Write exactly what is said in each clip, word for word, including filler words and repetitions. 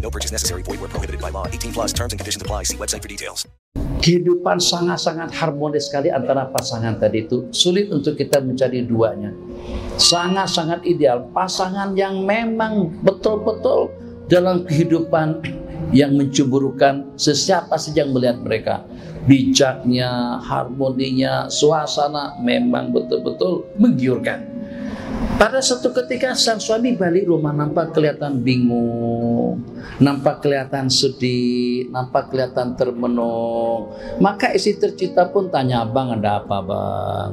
No purchase necessary. Void where prohibited by law. eighteen plus terms and conditions apply. See website for details. Kehidupan sangat-sangat harmonis sekali antara pasangan tadi itu. Sulit untuk kita mencari duanya. Sangat-sangat ideal. Pasangan yang memang betul-betul dalam kehidupan yang mencemburukan sesiapa saja yang melihat mereka. Bijaknya, harmoninya, suasana memang betul-betul menggiurkan. Pada satu ketika sang suami balik rumah, nampak kelihatan bingung, nampak kelihatan sedih, nampak kelihatan termenung. Maka istri tercinta pun tanya, "Bang, ada apa, Bang?"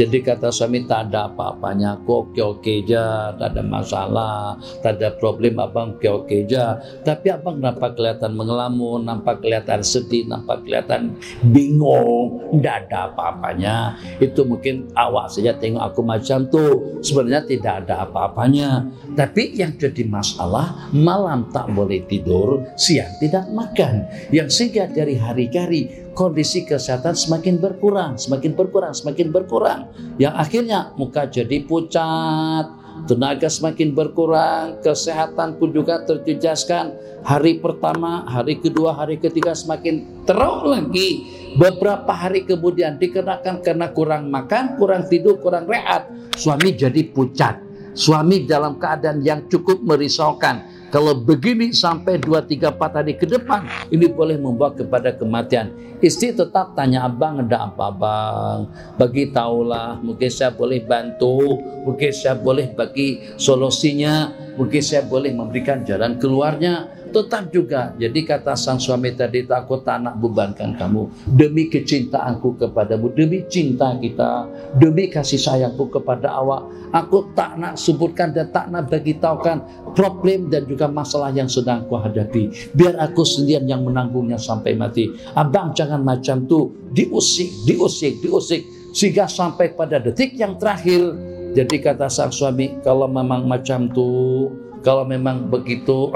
Jadi kata suami, "Tak ada apa-apanya, kok oke-oke aja, tak ada masalah, tak ada problem, Abang oke-oke aja. Tapi Abang nampak kelihatan mengelamun, nampak kelihatan sedih, nampak kelihatan bingung, tidak ada apa-apanya. Itu mungkin awak saja tengok aku macam tuh, sebenarnya tidak ada apa-apanya. Tapi yang jadi masalah, malam tak boleh tidur, siang tidak makan, yang sehingga dari hari ke hari kondisi kesehatan semakin berkurang, semakin berkurang, semakin berkurang, yang akhirnya muka jadi pucat, tenaga semakin berkurang, kesehatan pun juga terjejaskan. Hari pertama, hari kedua, hari ketiga semakin teruk lagi. Beberapa hari kemudian dikenakan karena kurang makan, kurang tidur, kurang rehat. Suami jadi pucat. Suami dalam keadaan yang cukup merisaukan. Kalau begini sampai dua, tiga, empat hari ke depan, ini boleh membawa kepada kematian. Istri tetap tanya, "Abang, ada apa, Bang? Bagi tahulah, mungkin saya boleh bantu, mungkin saya boleh bagi solusinya, mungkin saya boleh memberikan jalan keluarnya." Tetap juga, jadi kata sang suami tadi, "Aku tak nak bebankan kamu. Demi kecintaanku kepadamu, demi cinta kita, demi kasih sayangku kepada awak, aku tak nak sebutkan dan tak nak bagitahukan problem dan juga masalah yang sedang ku hadapi. Biar aku sendirian yang menanggungnya sampai mati. Abang jangan macam tu, diusik, diusik, diusik, sehingga sampai pada detik yang terakhir." Jadi kata sang suami, "Kalau memang macam tu, kalau memang begitu,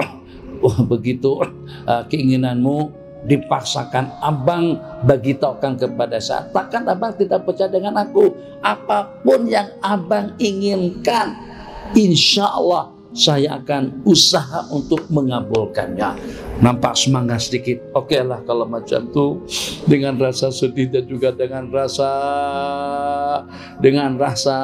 oh, begitu uh, keinginanmu, dipaksakan Abang bagitahukan kepada saya. Takkan Abang tidak percaya dengan aku. Apapun yang Abang inginkan, insya Allah saya akan usaha untuk mengabulkannya." Nampak semangat sedikit. Oke lah kalau macam itu, dengan rasa sedih dan juga dengan rasa dengan rasa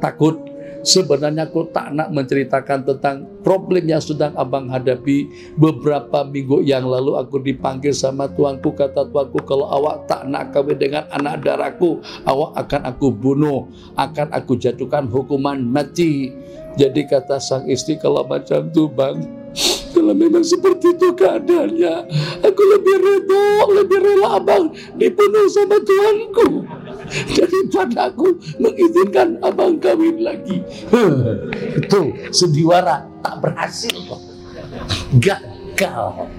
takut. "Sebenarnya aku tak nak menceritakan tentang problem yang sedang Abang hadapi. Beberapa minggu yang lalu aku dipanggil sama tuanku. Kata tuanku, kalau awak tak nak kawin dengan anak daraku, awak akan aku bunuh, akan aku jatuhkan hukuman mati." Jadi kata sang istri, "Kalau macam itu, Bang, kalau memang seperti itu keadaannya, aku lebih reda, lebih rela Abang dibunuh sama tuanku daripada aku mengizinkan Abang kawin lagi." Huh, itu sendiwara tak berhasil, gagal.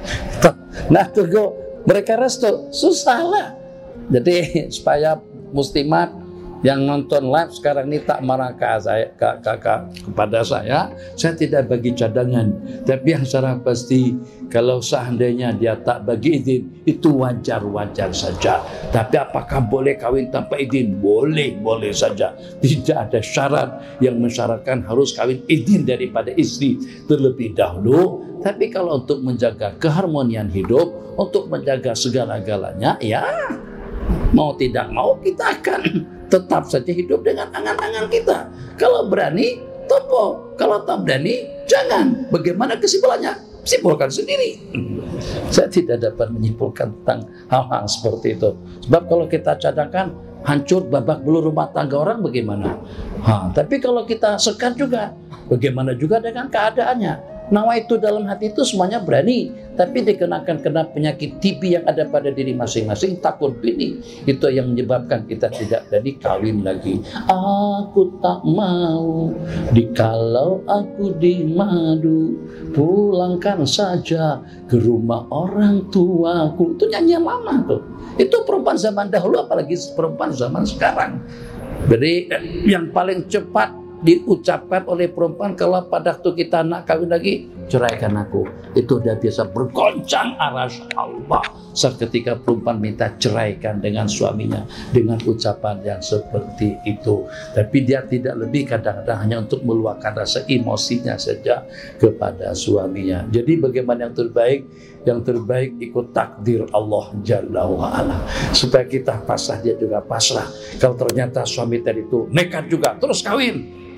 Nah tergo mereka restu, susah lah. Jadi supaya muslimat yang nonton live sekarang ini tak marah ke saya, ke, ke, ke, kepada saya, saya tidak bagi cadangan. Tapi yang secara pasti, kalau seandainya dia tak bagi izin, itu wajar-wajar saja. Tapi apakah boleh kawin tanpa izin? Boleh, boleh saja. Tidak ada syarat yang mensyaratkan harus kawin izin daripada istri terlebih dahulu. Tapi kalau untuk menjaga keharmonian hidup, untuk menjaga segala-galanya, ya mau tidak mau kita akan tetap saja hidup dengan angan-angan kita. Kalau berani, topo. Kalau tak berani, jangan. Bagaimana kesimpulannya? Simpulkan sendiri. Saya tidak dapat menyimpulkan tentang hal-hal seperti itu. Sebab kalau kita cadangkan, hancur babak belur rumah tangga orang bagaimana? Ha, tapi kalau kita sekat juga, bagaimana juga dengan keadaannya? Nawa itu dalam hati itu semuanya berani, tapi dikenakan kena penyakit T B yang ada pada diri masing-masing, takut ini, itu yang menyebabkan kita tidak jadi kawin lagi. Aku tak mau dikalau aku dimadu, pulangkan saja ke rumah orang tuaku. Itu nyanyian lama tuh. Itu perempuan zaman dahulu, apalagi perempuan zaman sekarang. Jadi yang paling cepat diucapkan oleh perempuan kalau pada waktu kita nak kawin lagi, ceraikan aku. Itu udah biasa bergoncang arsy Allah seketika perempuan minta ceraikan dengan suaminya dengan ucapan yang seperti itu. Tapi dia tidak lebih, kadang-kadang hanya untuk meluapkan rasa emosinya saja kepada suaminya. Jadi bagaimana yang terbaik? Yang terbaik ikut takdir Allah Jalla wa'ala, supaya kita pasrah, dia juga pasrah. Kalau ternyata suami tadi itu nekat juga terus kawin,